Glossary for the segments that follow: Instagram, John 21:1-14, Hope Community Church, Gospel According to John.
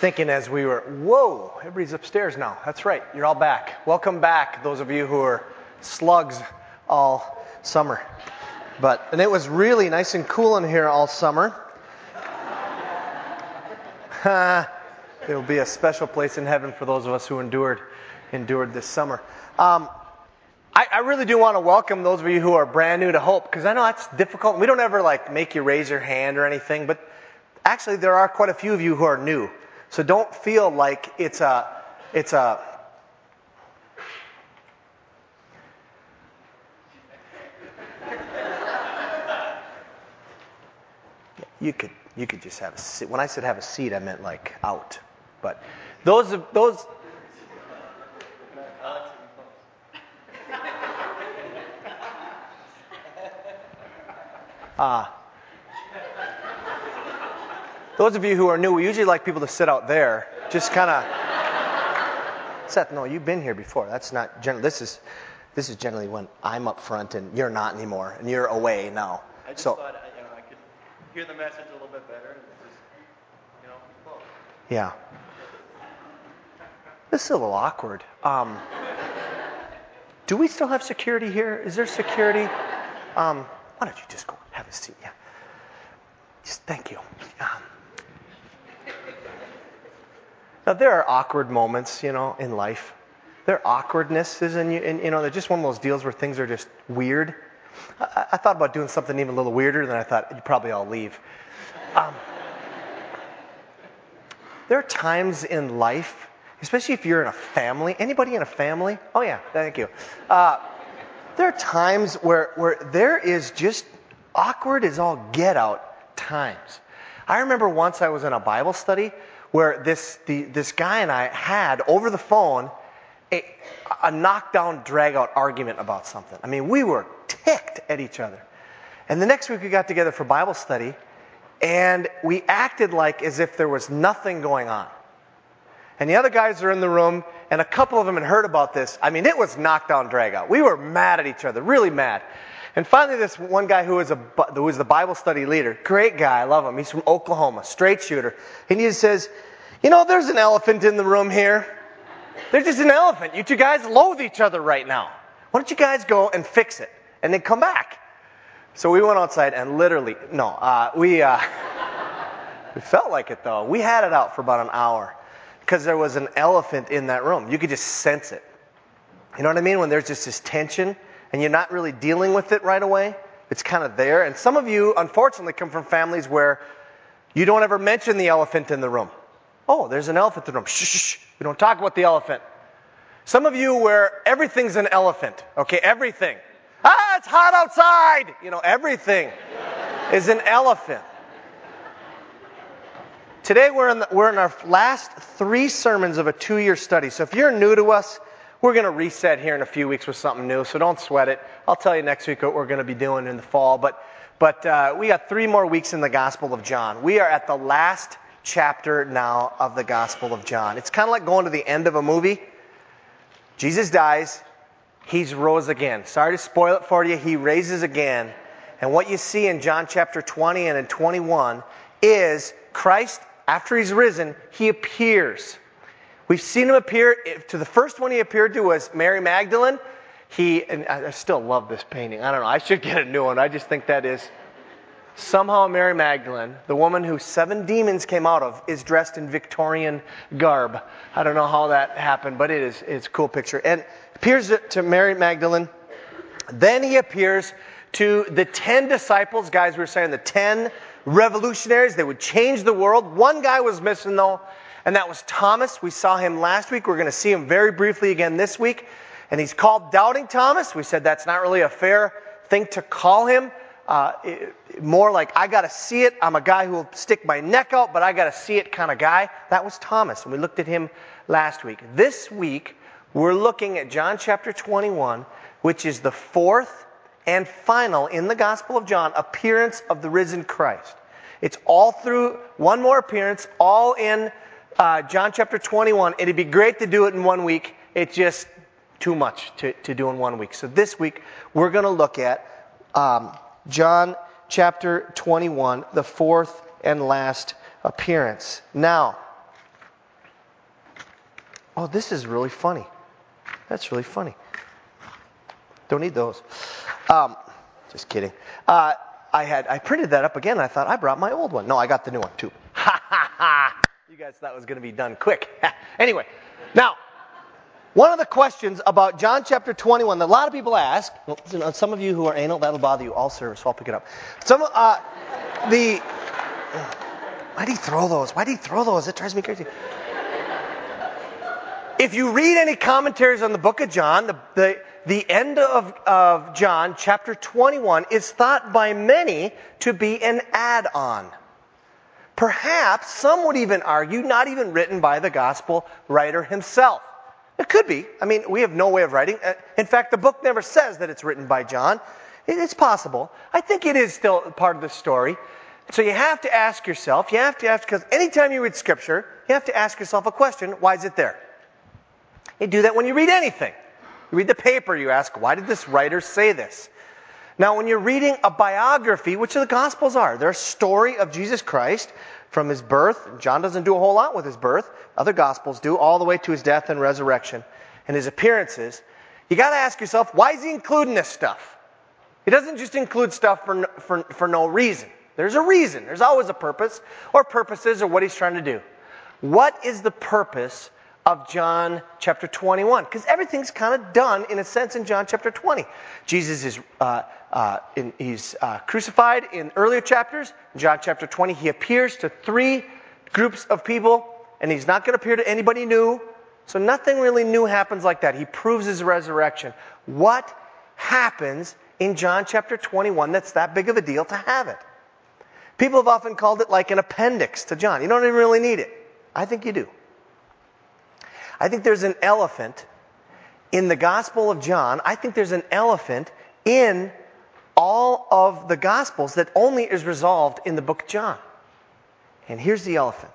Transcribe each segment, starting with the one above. thinking as we were, whoa, everybody's upstairs now. That's right, you're all back. Welcome back, those of you who are slugs all summer. And it was really nice and cool in here all summer. It will be a special place in heaven for those of us who endured this summer. I really do want to welcome those of you who are brand new to Hope, because I know that's difficult. We don't ever make you raise your hand or anything, but actually there are quite a few of you who are new. So don't feel like you could just have a seat. When I said have a seat, I meant out. But those those of you who are new, we usually like people to sit out there. Just kind of, Seth, no, you've been here before. That's not general. This is generally when I'm up front and you're not anymore, and you're away now. I just thought I could hear the message a little bit better, and just close. Yeah. This is a little awkward. Do we still have security here? Is there security? Why don't you just go have a seat? Yeah. Just thank you. Now there are awkward moments, in life. There are awkwardnesses, and they're just one of those deals where things are just weird. I thought about doing something even a little weirder, than I thought you'd probably all leave. There are times in life, especially if you're in a family. Anybody in a family? Oh yeah, thank you. There are times where there is just awkward as all get out times. I remember once I was in a Bible study where this guy and I had, over the phone, a knockdown, drag-out argument about something. I mean, we were ticked at each other. And the next week we got together for Bible study, and we acted as if there was nothing going on. And the other guys are in the room, and a couple of them had heard about this. I mean, it was knockdown, drag-out. We were mad at each other, really mad. And finally, this one guy who was the Bible study leader, great guy, I love him. He's from Oklahoma, straight shooter. And he just says, there's an elephant in the room here. There's just an elephant. You two guys loathe each other right now. Why don't you guys go and fix it and then come back? So we went outside and we felt like it though. We had it out for about an hour because there was an elephant in that room. You could just sense it. You know what I mean? When there's just this tension, and you're not really dealing with it right away. It's kind of there. And some of you, unfortunately, come from families where you don't ever mention the elephant in the room. Oh, there's an elephant in the room. Shh, shh, shh. We don't talk about the elephant. Some of you where everything's an elephant. Okay, everything. It's hot outside. Everything is an elephant. Today we're in our last three sermons of a 2-year study. So if you're new to us, we're going to reset here in a few weeks with something new, so don't sweat it. I'll tell you next week what we're going to be doing in the fall. But we got 3 more weeks in the Gospel of John. We are at the last chapter now of the Gospel of John. It's kind of like going to the end of a movie. Jesus dies. He's rose again. Sorry to spoil it for you. He raises again. And what you see in John chapter 20 and in 21 is Christ, after he's risen, he appears. We've seen him appear. To the first one he appeared to was Mary Magdalene. And I still love this painting. I don't know. I should get a new one. I just think that is somehow Mary Magdalene, the woman who 7 demons came out of, is dressed in Victorian garb. I don't know how that happened, but it's a cool picture. And appears to Mary Magdalene. Then he appears to the 10 disciples. Guys, we were saying the 10 revolutionaries. They would change the world. One guy was missing, though. And that was Thomas. We saw him last week. We're going to see him very briefly again this week. And he's called Doubting Thomas. We said that's not really a fair thing to call him. More like, I got to see it. I'm a guy who will stick my neck out, but I got to see it kind of guy. That was Thomas. And we looked at him last week. This week, we're looking at John chapter 21, which is the 4th and final in the Gospel of John appearance of the risen Christ. It's all through one more appearance, all in John chapter 21. It'd be great to do it in 1 week. It's just too much to do in 1 week. So this week, we're going to look at John chapter 21, the 4th and last appearance. Now, Oh, this is really funny. That's really funny. Don't need those. Just kidding. I printed that up again. I thought I brought my old one. No, I got the new one too. Ha ha ha! You guys thought it was going to be done quick. Anyway, now one of the questions about John chapter 21 that a lot of people ask. Well, some of you who are anal, that'll bother you all service. So I'll pick it up. Why do you throw those? Why do you throw those? It drives me crazy. If you read any commentaries on the book of John, the end of John chapter 21 is thought by many to be an add-on. Perhaps some would even argue not even written by the gospel writer himself. It could be. I mean, we have no way of writing. In fact, the book never says that it's written by John. It's possible. I think it is still part of the story. So you have to ask yourself, because anytime you read Scripture, you have to ask yourself a question, why is it there? You do that when you read anything. You read the paper, you ask, why did this writer say this? Now, when you're reading a biography, which the Gospels are, they're a story of Jesus Christ from his birth. John doesn't do a whole lot with his birth. Other Gospels do, all the way to his death and resurrection and his appearances. You got to ask yourself, why is he including this stuff? He doesn't just include stuff for no reason. There's a reason. There's always a purpose or purposes or what he's trying to do. What is the purpose of John chapter 21? Because everything's kind of done in a sense in John chapter 20. Jesus is crucified in earlier chapters. In John chapter 20, he appears to three groups of people, and he's not going to appear to anybody new. So nothing really new happens like that. He proves his resurrection. What happens in John chapter 21 that's that big of a deal to have it? People have often called it like an appendix to John. You don't even really need it. I think you do. I think there's an elephant in the Gospel of John. I think there's an elephant in all of the Gospels that only is resolved in the book of John. And here's the elephant.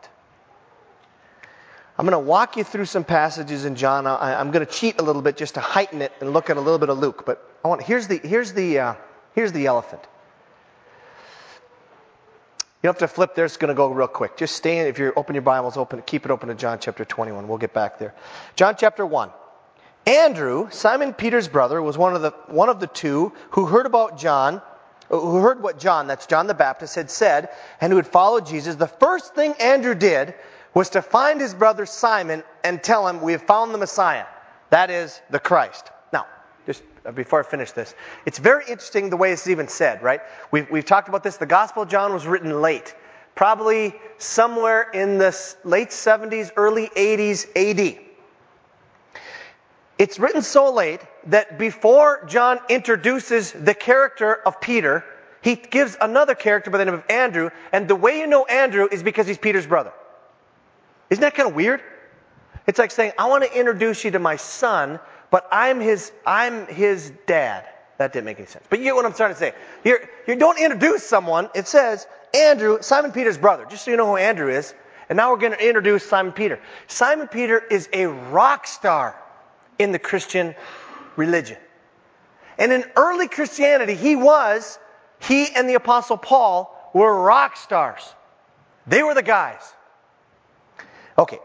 I'm going to walk you through some passages in John. I'm going to cheat a little bit just to heighten it and look at a little bit of Luke. But I want here's the elephant. You don't have to flip there. It's going to go real quick. Just stay in. If you open your Bibles, keep it open to John chapter 21. We'll get back there. John chapter 1. Andrew, Simon Peter's brother, was one of the two who heard about John, who heard what John, that's John the Baptist, had said, and who had followed Jesus. The first thing Andrew did was to find his brother Simon and tell him, "We have found the Messiah, that is the Christ." Now, just before I finish this, it's very interesting the way it's even said, right? We've talked about this. The Gospel of John was written late, probably somewhere in the late 70s, early 80s AD. It's written so late that before John introduces the character of Peter, he gives another character by the name of Andrew, and the way you know Andrew is because he's Peter's brother. Isn't that kind of weird? It's like saying, I want to introduce you to my son, but I'm his dad. That didn't make any sense. But you get what I'm trying to say. You don't introduce someone. It says, Andrew, Simon Peter's brother. Just so you know who Andrew is. And now we're going to introduce Simon Peter. Simon Peter is a rock star in the Christian religion. And in early Christianity, he and the Apostle Paul were rock stars. They were the guys. Okay.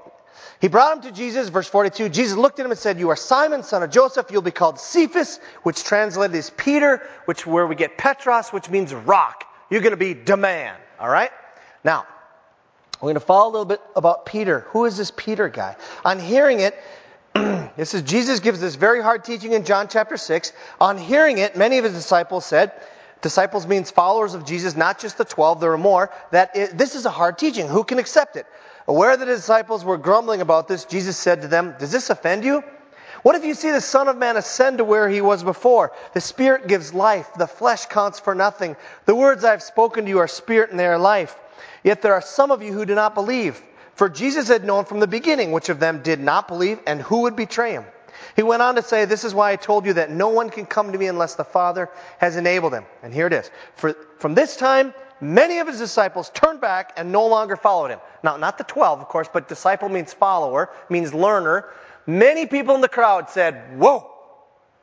He brought him to Jesus, verse 42. Jesus looked at him and said, "You are Simon, son of Joseph. You'll be called Cephas," which translated is Peter, where we get Petros, which means rock. You're going to be the man. All right? Now, we're going to follow a little bit about Peter. Who is this Peter guy? On hearing it, this is Jesus gives this very hard teaching in John chapter 6. On hearing it, many of his disciples said, disciples means followers of Jesus, not just the 12, there are more, this is a hard teaching. Who can accept it? Aware that his disciples were grumbling about this, Jesus said to them, "Does this offend you? What if you see the Son of Man ascend to where he was before? The Spirit gives life. The flesh counts for nothing. The words I have spoken to you are spirit and they are life. Yet there are some of you who do not believe." For Jesus had known from the beginning which of them did not believe and who would betray him. He went on to say, "This is why I told you that no one can come to me unless the Father has enabled him." And here it is. From this time, many of his disciples turned back and no longer followed him. Now, not the 12, of course, but disciple means follower, means learner. Many people in the crowd said, "Whoa,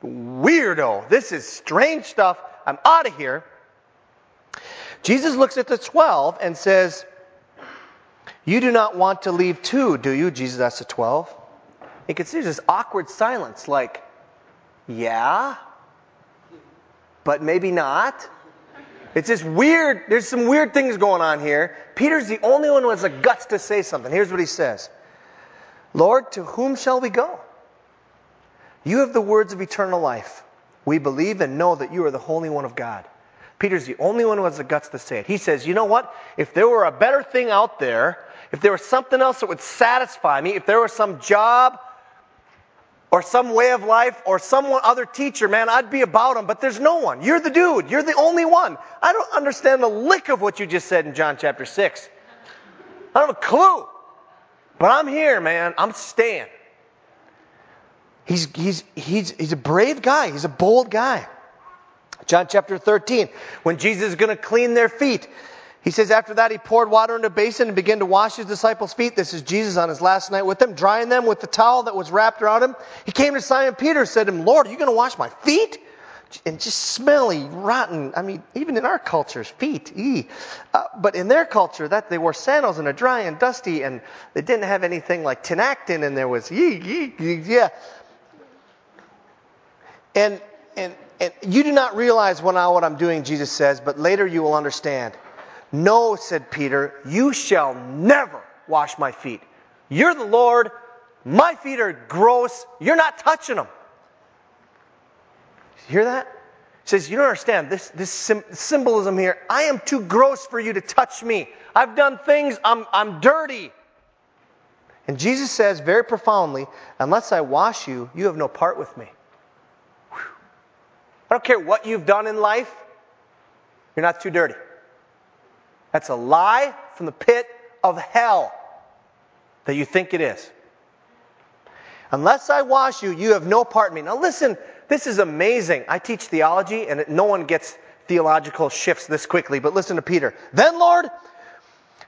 weirdo, this is strange stuff. I'm out of here." Jesus looks at the 12 and says, "You do not want to leave too, do you?" Jesus asked the 12. It considers this awkward silence, like, yeah, but maybe not. It's just weird. There's some weird things going on here. Peter's the only one who has the guts to say something. Here's what he says. Lord, to whom shall we go? You have the words of eternal life. We believe and know that you are the Holy One of God. Peter's the only one who has the guts to say it. He says, you know what? If there were a better thing out there, if there was something else that would satisfy me, if there was some job or some way of life or some other teacher, man, I'd be about him. But there's no one. You're the dude. You're the only one. I don't understand a lick of what you just said in John chapter 6. I don't have a clue. But I'm here, man. I'm staying. He's a brave guy. He's a bold guy. John chapter 13, when Jesus is going to clean their feet, he says after that he poured water into a basin and began to wash his disciples' feet. This is Jesus on his last night with them, drying them with the towel that was wrapped around him. He came to Simon Peter and said to him, Lord, are you going to wash my feet? And just smelly, rotten, I mean, even in our cultures, feet, but in their culture, that they wore sandals and are dry and dusty and they didn't have anything like tenactin and there was, yeah. And you do not realize what I'm doing, Jesus says, but later you will understand. No, said Peter, you shall never wash my feet. You're the Lord. My feet are gross. You're not touching them. You hear that? He says, you don't understand this symbolism here. I am too gross for you to touch me. I've done things. I'm dirty. And Jesus says very profoundly, unless I wash you, you have no part with me. I don't care what you've done in life. You're not too dirty. That's a lie from the pit of hell that you think it is. Unless I wash you, you have no part in me. Now listen, this is amazing. I teach theology, and no one gets theological shifts this quickly. But listen to Peter. Then, Lord,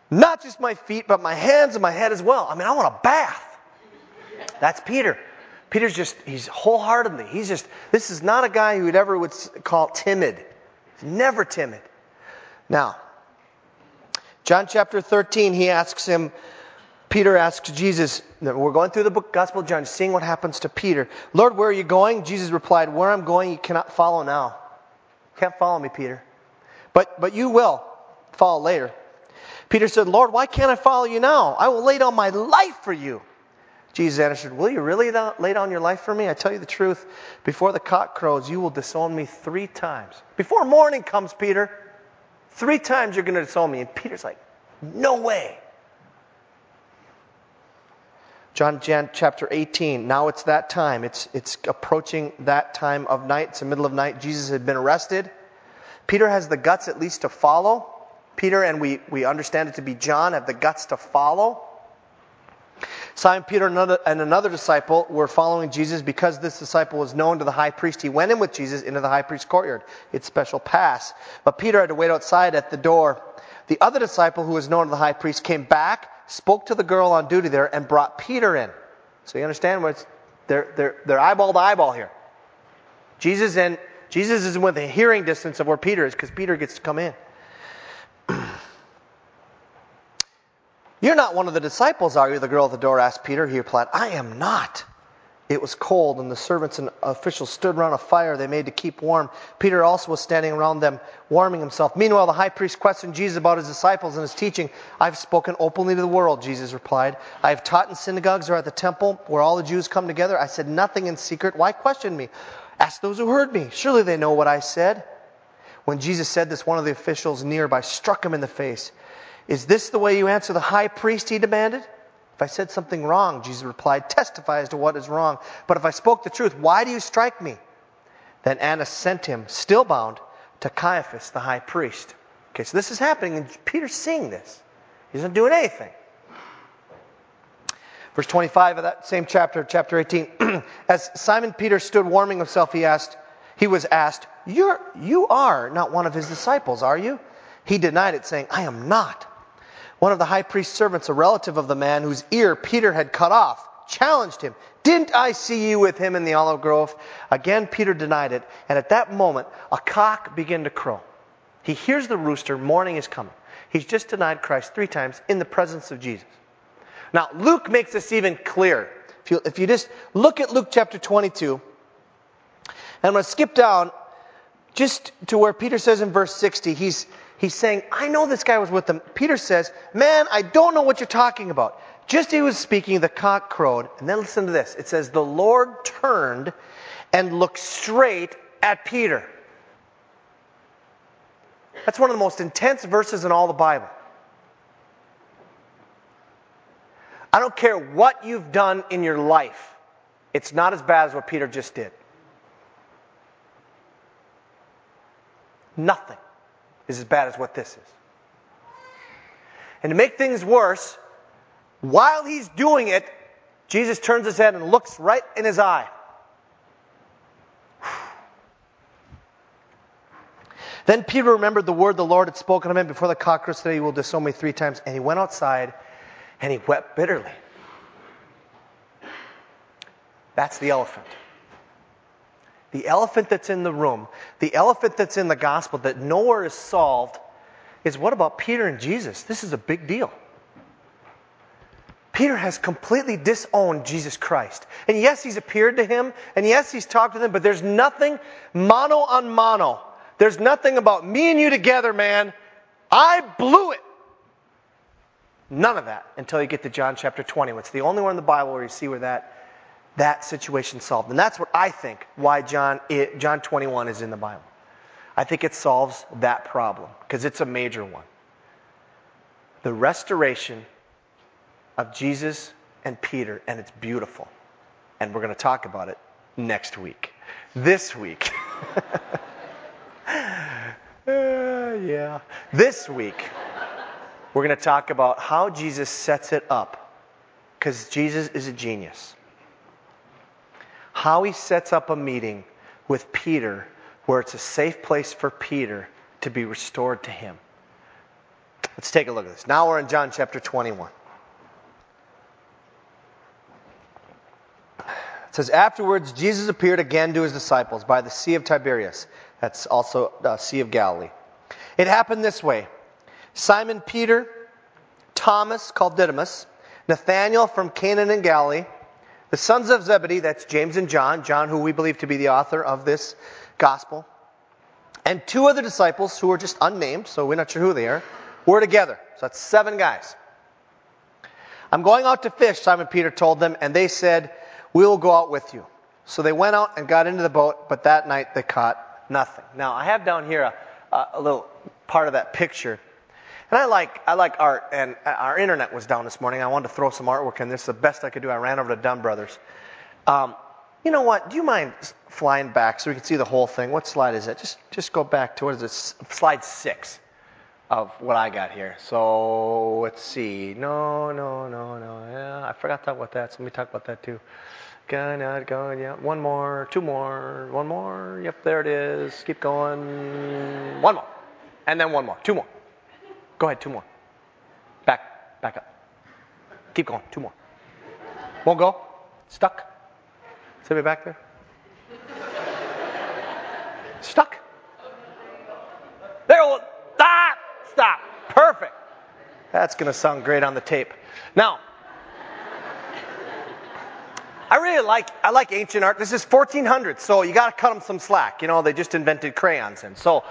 not just my feet, but my hands and my head as well. I mean, I want a bath. That's Peter. Peter's just, he's wholeheartedly, he's just, this is not a guy who would ever would call timid. He's never timid. Now, John chapter 13, Peter asks Jesus, we're going through the book, Gospel of John, seeing what happens to Peter. Lord, where are you going? Jesus replied, where I'm going, you cannot follow now. You can't follow me, Peter. But you will follow later. Peter said, Lord, why can't I follow you now? I will lay down my life for you. Jesus answered, will you really lay down your life for me? I tell you the truth, before the cock crows, you will disown me 3 times. Before morning comes, Peter, 3 times you're going to disown me. And Peter's like, no way. John chapter 18, now it's that time. It's approaching that time of night. It's the middle of night. Jesus had been arrested. Peter has the guts at least to follow. Peter, and we understand it to be John, have the guts to follow. Simon Peter and another disciple were following Jesus because this disciple was known to the high priest. He went in with Jesus into the high priest's courtyard. It's special pass. But Peter had to wait outside at the door. The other disciple who was known to the high priest came back, spoke to the girl on duty there, and brought Peter in. So you understand what's they're eyeball to eyeball here. Jesus is within hearing distance of where Peter is because Peter gets to come in. You're not one of the disciples, are you? The girl at the door asked Peter. He replied, I am not. It was cold, and the servants and officials stood around a fire they made to keep warm. Peter also was standing around them, warming himself. Meanwhile, the high priest questioned Jesus about his disciples and his teaching. I've spoken openly to the world, Jesus replied. I have taught in synagogues or at the temple where all the Jews come together. I said nothing in secret. Why question me? Ask those who heard me. Surely they know what I said. When Jesus said this, one of the officials nearby struck him in the face. Is this the way you answer the high priest, he demanded? If I said something wrong, Jesus replied, testify as to what is wrong. But if I spoke the truth, why do you strike me? Then Annas sent him, still bound, to Caiaphas, the high priest. Okay, so this is happening, and Peter's seeing this. He's not doing anything. Verse 25 of that same chapter, chapter 18. As Simon Peter stood warming himself, he was asked, You are not one of his disciples, are you? He denied it, saying, I am not. One of the high priest's servants, a relative of the man whose ear Peter had cut off, challenged him. Didn't I see you with him in the olive grove? Again, Peter denied it. And at that moment, a cock began to crow. He hears the rooster. Morning is coming. He's just denied Christ 3 times in the presence of Jesus. Now, Luke makes this even clearer. If If you just look at Luke chapter 22, and I'm going to skip down just to where Peter says in verse 60, he's saying, I know this guy was with them. Peter says, man, I don't know what you're talking about. Just as he was speaking, the cock crowed. And then listen to this. It says, the Lord turned and looked straight at Peter. That's one of the most intense verses in all the Bible. I don't care what you've done in your life. It's not as bad as what Peter just did. Nothing is as bad as what this is. And to make things worse, while he's doing it, Jesus turns his head and looks right in his eye. Then Peter remembered the word the Lord had spoken to him. Before the cock crows today, you will disown me 3 times. And he went outside and he wept bitterly. That's the elephant. The elephant that's in the room, the elephant that's in the gospel that nowhere is solved, is what about Peter and Jesus? This is a big deal. Peter has completely disowned Jesus Christ. And yes, he's appeared to him, and yes, he's talked to them, but there's nothing mano on mano. There's nothing about me and you together, man. I blew it. None of that until you get to John chapter 20. It's the only one in the Bible where you see where that situation solved. And that's what I think why John 21 is in the Bible. I think it solves that problem because it's a major one. The restoration of Jesus and Peter, and it's beautiful. And we're going to talk about it next week. This week. This week, we're going to talk about how Jesus sets it up because Jesus is a genius. How he sets up a meeting with Peter where it's a safe place for Peter to be restored to him. Let's take a look at this. Now we're in John chapter 21. It says, afterwards, Jesus appeared again to his disciples by the Sea of Tiberias. That's also the Sea of Galilee. It happened this way. Simon Peter, Thomas, called Didymus, Nathanael from Cana in Galilee, the sons of Zebedee, that's James and John, who we believe to be the author of this gospel, and 2 other disciples who are just unnamed, so we're not sure who they are, were together. So that's 7 guys. I'm going out to fish, Simon Peter told them, and they said, we will go out with you. So they went out and got into the boat, but that night they caught nothing. Now, I have down here a little part of that picture. And I like art, and our internet was down this morning. I wanted to throw some artwork in. This is the best I could do. I ran over to Dunn Brothers. You know what? Do you mind flying back so we can see the whole thing? What slide is that? Just go back to, what is it? Slide 6 of what I got here. So let's see. No. Yeah, I forgot about that, so let me talk about that too. Going, yeah. 1 more, 2 more, 1 more. Yep, there it is. Keep going. 1 more. And then 1 more. 2 more. Go ahead, 2 more. Back up. Keep going, 2 more. Won't go? Stuck? Is anybody back there? Stuck? There, stop. Perfect. That's going to sound great on the tape. Now, I like ancient art. This is 1400, so you got to cut them some slack. You know, they just invented crayons, and so...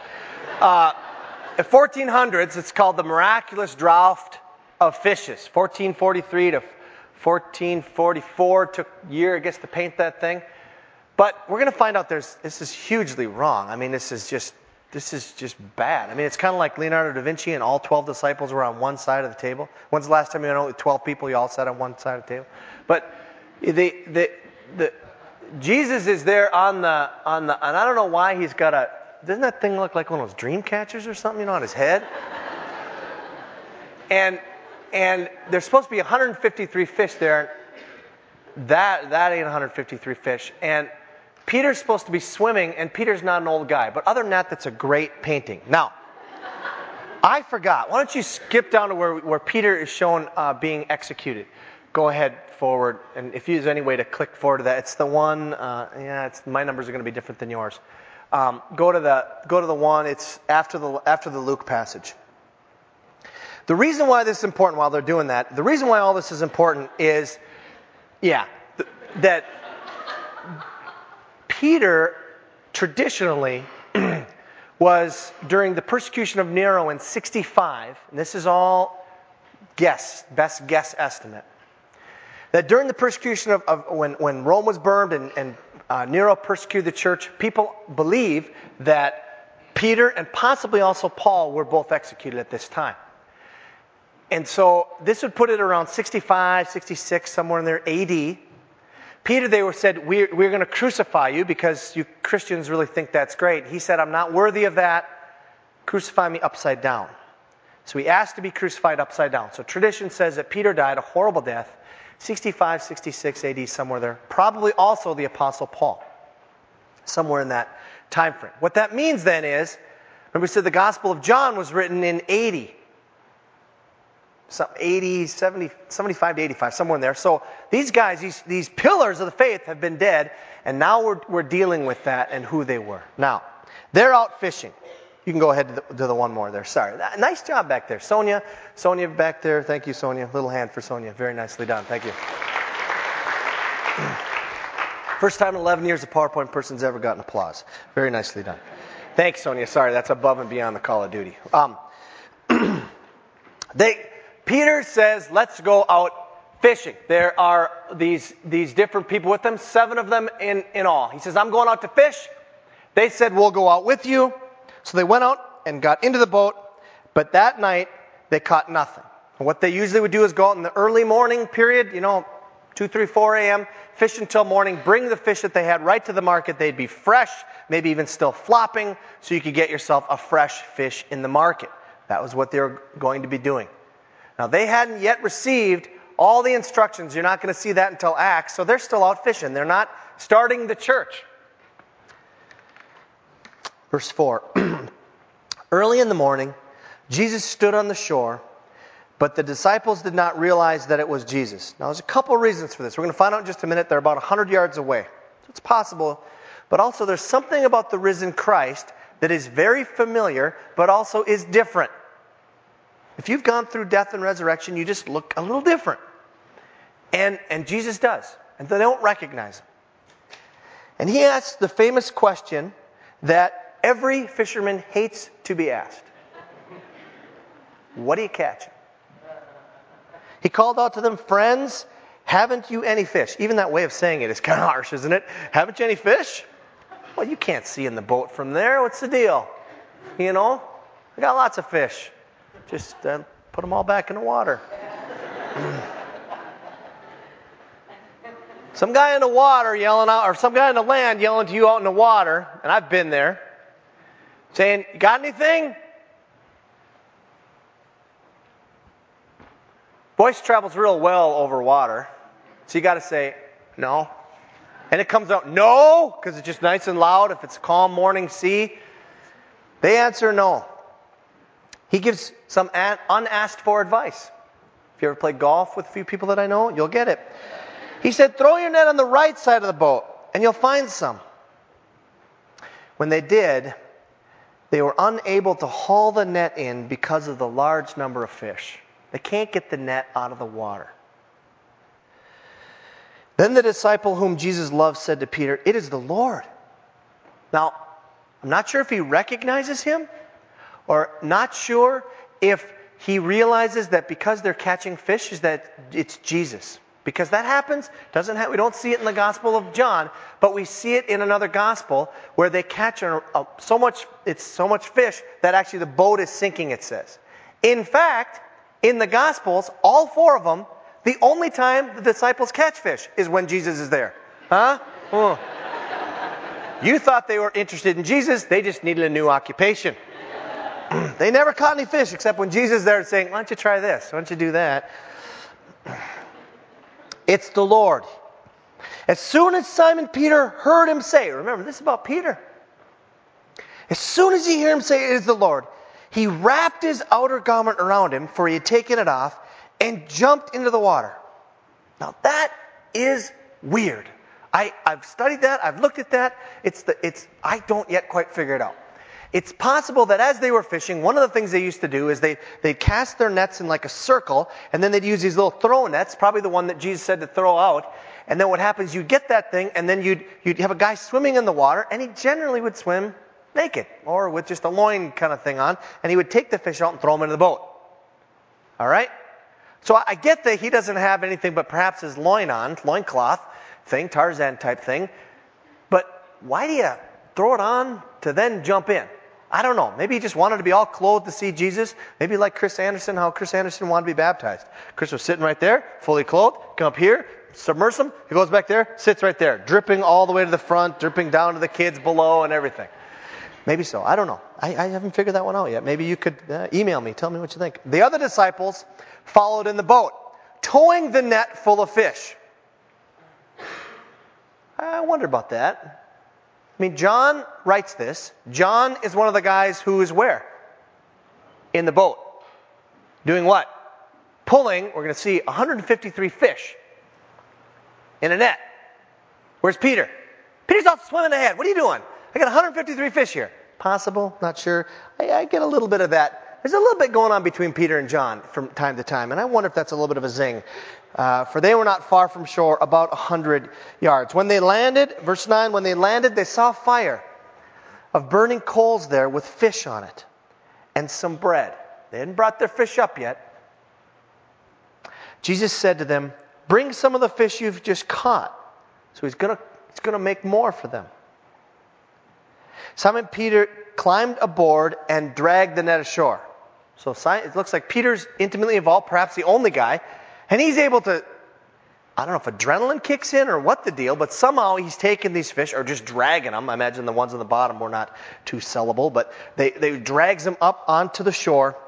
In 1400s, it's called the miraculous draught of fishes. 1443 to 1444 took a year, I guess, to paint that thing. But we're going to find out this is hugely wrong. I mean, this is just bad. I mean, it's kind of like Leonardo da Vinci and all 12 disciples were on one side of the table. When's the last time you went out with 12 people? You all sat on one side of the table. But the Jesus is there on the, and I don't know why he's got a. Doesn't that thing look like one of those dream catchers or something, on his head? And there's supposed to be 153 fish there. That ain't 153 fish. And Peter's supposed to be swimming, and Peter's not an old guy. But other than that, that's a great painting. Now, I forgot. Why don't you skip down to where Peter is shown being executed? Go ahead forward. And if you use any way to click forward to that, it's the one. My numbers are going to be different than yours. Go to the one. It's after the Luke passage. The reason why this is important while they're doing that, the reason why all this is important is, that Peter traditionally was during the persecution of Nero in 65, and this is all guess, best guess estimate, that during the persecution of when Rome was burned and Nero persecuted the church, people believe that Peter and possibly also Paul were both executed at this time. And so this would put it around 65, 66, somewhere in there, AD. Peter, they were said, we're going to crucify you because you Christians really think that's great. He said, I'm not worthy of that. Crucify me upside down. So he asked to be crucified upside down. So tradition says that Peter died a horrible death, 65, 66 AD, somewhere there. Probably also the Apostle Paul, somewhere in that time frame. What that means then is, remember we said the Gospel of John was written in 75 to 85, somewhere in there. So these guys, these pillars of the faith have been dead, and now we're dealing with that and who they were. Now, they're out fishing. You can go ahead to the one more there. Sorry. Nice job back there. Sonia back there. Thank you, Sonia. Little hand for Sonia. Very nicely done. Thank you. First time in 11 years a PowerPoint person's ever gotten applause. Very nicely done. Thanks, Sonia. Sorry, that's above and beyond the call of duty. Peter says, let's go out fishing. There are these different people with them, 7 of them in all. He says, I'm going out to fish. They said, we'll go out with you. So they went out and got into the boat, but that night they caught nothing. And what they usually would do is go out in the early morning period, 2, 3, 4 a.m., fish until morning, bring the fish that they had right to the market. They'd be fresh, maybe even still flopping, so you could get yourself a fresh fish in the market. That was what they were going to be doing. Now, they hadn't yet received all the instructions. You're not going to see that until Acts, so they're still out fishing. They're not starting the church. Verse 4. Early in the morning, Jesus stood on the shore, but the disciples did not realize that it was Jesus. Now, there's a couple reasons for this. We're going to find out in just a minute. They're about 100 yards away. So it's possible, but also there's something about the risen Christ that is very familiar, but also is different. If you've gone through death and resurrection, you just look a little different. And Jesus does. And they don't recognize him. And he asks the famous question that every fisherman hates to be asked. What are you catching? He called out to them, friends, haven't you any fish? Even that way of saying it is kind of harsh, isn't it? Haven't you any fish? Well, you can't see in the boat from there. What's the deal? I got lots of fish. Just put them all back in the water. Some guy in the water yelling out, or some guy in the land yelling to you out in the water, and I've been there, saying, you got anything? Voice travels real well over water, so you got to say, no. And it comes out, no, because it's just nice and loud if it's a calm morning sea. They answer no. He gives some unasked for advice. If you ever play golf with a few people that I know, you'll get it. He said, throw your net on the right side of the boat and you'll find some. When they did, they were unable to haul the net in because of the large number of fish. They can't get the net out of the water. Then the disciple whom Jesus loved said to Peter, it is the Lord. Now, I'm not sure if he recognizes him, or not sure if he realizes that because they're catching fish is that it's Jesus. Because that happens, we don't see it in the Gospel of John, but we see it in another gospel where they catch so much fish that actually the boat is sinking, it says. In fact, in the Gospels, all 4 of them, the only time the disciples catch fish is when Jesus is there. Huh? Oh. You thought they were interested in Jesus, they just needed a new occupation. They never caught any fish except when Jesus is there saying, why don't you try this? Why don't you do that? It's the Lord. As soon as Simon Peter heard him say, remember, this is about Peter. As soon as he heard him say, it is the Lord, he wrapped his outer garment around him, for he had taken it off, and jumped into the water. Now that is weird. I've studied that. I've looked at that. I don't yet quite figure it out. It's possible that as they were fishing, one of the things they used to do is they'd cast their nets in like a circle, and then they'd use these little throw nets, probably the one that Jesus said to throw out, And then what happens, you'd get that thing, and then you'd have a guy swimming in the water, and he generally would swim naked or with just a loin kind of thing on, and he would take the fish out and throw them into the boat. All right? So I get that he doesn't have anything but perhaps his loincloth thing, Tarzan type thing. But why do you throw it on to then jump in? I don't know. Maybe he just wanted to be all clothed to see Jesus. Maybe like Chris Anderson, how Chris Anderson wanted to be baptized. Chris was sitting right there, fully clothed, come up here, submerse him. He goes back there, sits right there, dripping all the way to the front, dripping down to the kids below and everything. Maybe so. I don't know. I haven't figured that one out yet. Maybe you could email me. Tell me what you think. The other disciples followed in the boat, towing the net full of fish. I wonder about that. I mean, John writes this. John is one of the guys who is where? In the boat. Doing what? Pulling, we're going to see, 153 fish in a net. Where's Peter? Peter's off swimming ahead. What are you doing? I got 153 fish here. Possible, not sure. I get a little bit of that. There's a little bit going on between Peter and John from time to time, and I wonder if that's a little bit of a zing. For they were not far from shore, about 100 yards. When they landed, verse 9, when they landed, they saw a fire of burning coals there with fish on it and some bread. They hadn't brought their fish up yet. Jesus said to them, bring some of the fish you've just caught. So he's going to make more for them. Simon Peter climbed aboard and dragged the net ashore. So it looks like Peter's intimately involved, perhaps the only guy. And he's able to, I don't know if adrenaline kicks in or what the deal, but somehow he's taking these fish or just dragging them. I imagine the ones on the bottom were not too sellable, but they drags them up onto the shore.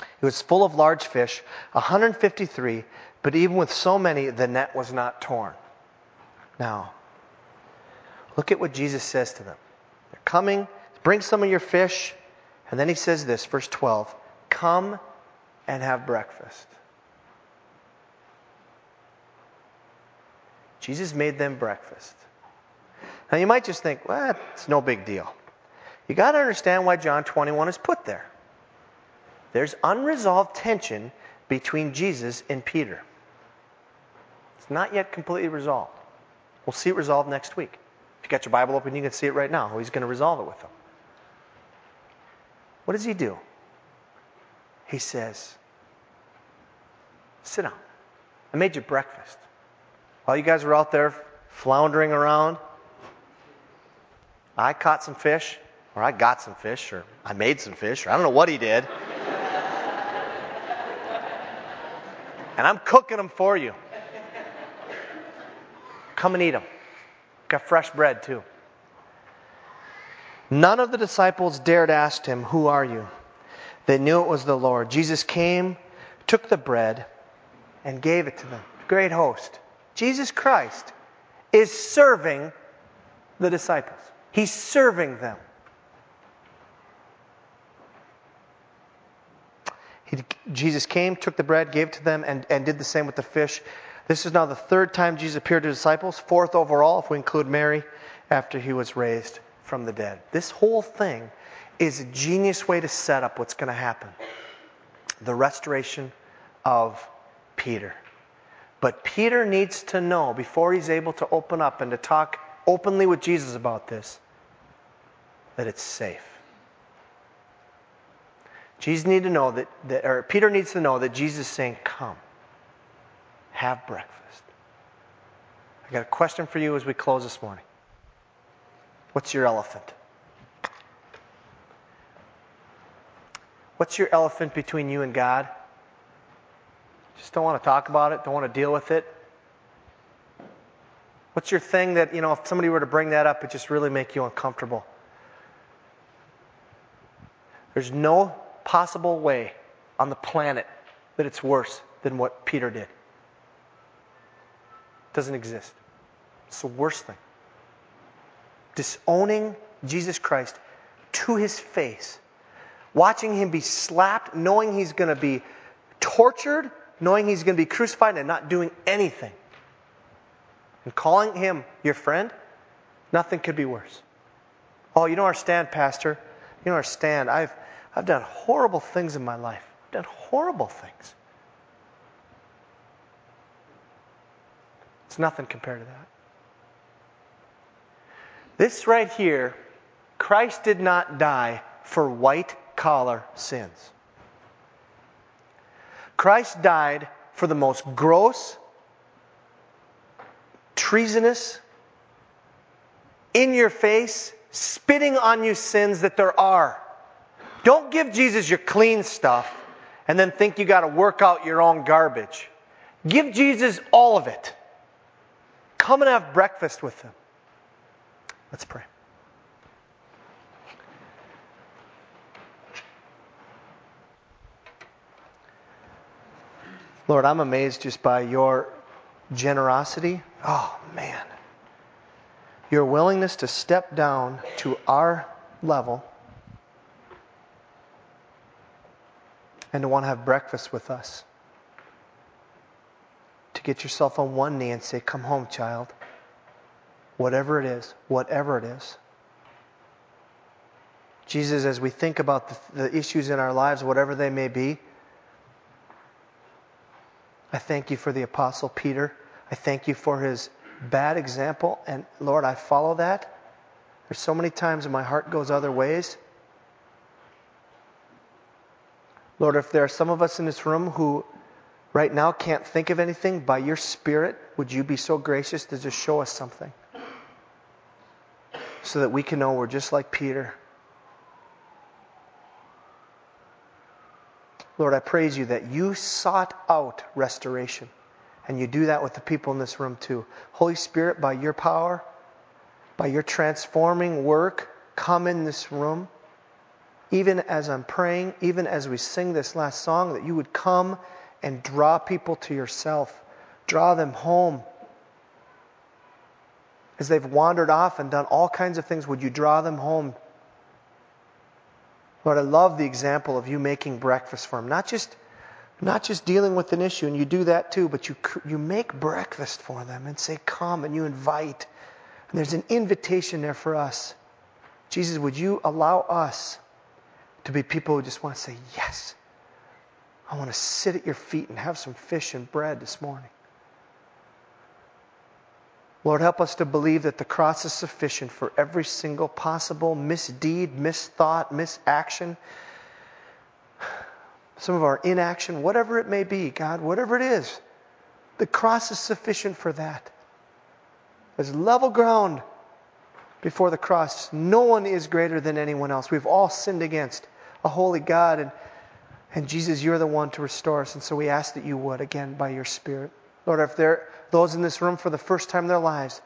It was full of large fish, 153, but even with so many, the net was not torn. Now, look at what Jesus says to them. They're coming, bring some of your fish, and then he says this, verse 12, come and have breakfast. Jesus made them breakfast. Now you might just think, well, it's no big deal. You got to understand why John 21 is put there. There's unresolved tension between Jesus and Peter. It's not yet completely resolved. We'll see it resolved next week. If you got your Bible open, you can see it right now, how he's going to resolve it with them. What does he do? He says, sit down. I made you breakfast. While you guys were out there floundering around, I caught some fish, or I got some fish, or I made some fish, or I don't know what he did. And I'm cooking them for you. Come and eat them. Got fresh bread, too. None of the disciples dared ask him, who are you? They knew it was the Lord. Jesus came, took the bread, and gave it to them. Great host. Jesus Christ is serving the disciples. He's serving them. Jesus came, took the bread, gave it to them, and did the same with the fish. This is now the third time Jesus appeared to disciples, fourth overall, if we include Mary, after he was raised from the dead. This whole thing is a genius way to set up what's going to happen. The restoration of Peter. But Peter needs to know, before he's able to open up and to talk openly with Jesus about this, that it's safe. Peter needs to know that Jesus is saying, come, have breakfast. I got a question for you as we close this morning. What's your elephant? What's your elephant between you and God? Just don't want to talk about it, don't want to deal with it. What's your thing that, if somebody were to bring that up, it just really make you uncomfortable? There's no possible way on the planet that it's worse than what Peter did. It doesn't exist. It's the worst thing. Disowning Jesus Christ to his face, watching him be slapped, knowing he's going to be tortured, knowing he's going to be crucified and not doing anything. And calling him your friend, nothing could be worse. Oh, you don't understand, Pastor. You don't understand. I've done horrible things in my life. I've done horrible things. It's nothing compared to that. This right here, Christ did not die for white-collar sins. Christ died for the most gross, treasonous, in-your-face, spitting-on-you sins that there are. Don't give Jesus your clean stuff and then think you got to work out your own garbage. Give Jesus all of it. Come and have breakfast with Him. Let's pray. Lord, I'm amazed just by your generosity. Oh, man. Your willingness to step down to our level and to want to have breakfast with us. To get yourself on one knee and say, come home, child. Whatever it is, whatever it is. Jesus, as we think about the issues in our lives, whatever they may be, I thank you for the Apostle Peter. I thank you for his bad example. And Lord, I follow that. There's so many times my heart goes other ways. Lord, if there are some of us in this room who right now can't think of anything, by your Spirit, would you be so gracious to just show us something so that we can know we're just like Peter. Lord, I praise you that you sought out restoration. And you do that with the people in this room too. Holy Spirit, by your power, by your transforming work, come in this room. Even as I'm praying, even as we sing this last song, that you would come and draw people to yourself. Draw them home. As they've wandered off and done all kinds of things, would you draw them home? Lord, I love the example of you making breakfast for them. Not just dealing with an issue, and you do that too, but you make breakfast for them and say, come, and you invite. And there's an invitation there for us. Jesus, would you allow us to be people who just want to say, yes, I want to sit at your feet and have some fish and bread this morning. Lord, help us to believe that the cross is sufficient for every single possible misdeed, misthought, misaction, some of our inaction, whatever it may be, God, whatever it is, the cross is sufficient for that. There's level ground before the cross. No one is greater than anyone else. We've all sinned against a holy God, and Jesus, you're the one to restore us, and so we ask that you would, again, by your Spirit. Lord, if there are those in this room for the first time in their lives,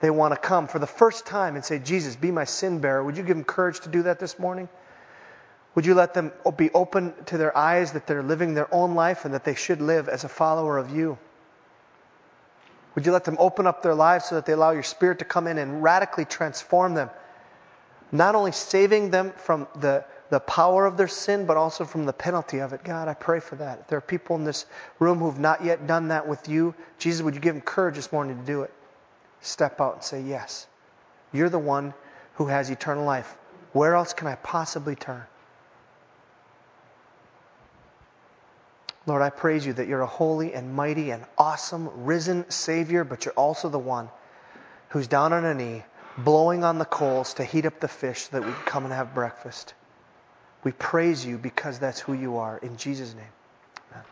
they want to come for the first time and say, Jesus, be my sin bearer. Would you give them courage to do that this morning? Would you let them be open to their eyes that they're living their own life and that they should live as a follower of you? Would you let them open up their lives so that they allow your Spirit to come in and radically transform them? Not only saving them from the power of their sin, but also from the penalty of it. God, I pray for that. If there are people in this room who've not yet done that with you, Jesus, would you give them courage this morning to do it? Step out and say, yes, you're the one who has eternal life. Where else can I possibly turn? Lord, I praise you that you're a holy and mighty and awesome risen Savior, but you're also the one who's down on a knee, blowing on the coals to heat up the fish so that we can come and have breakfast. We praise you because that's who you are. In Jesus' name.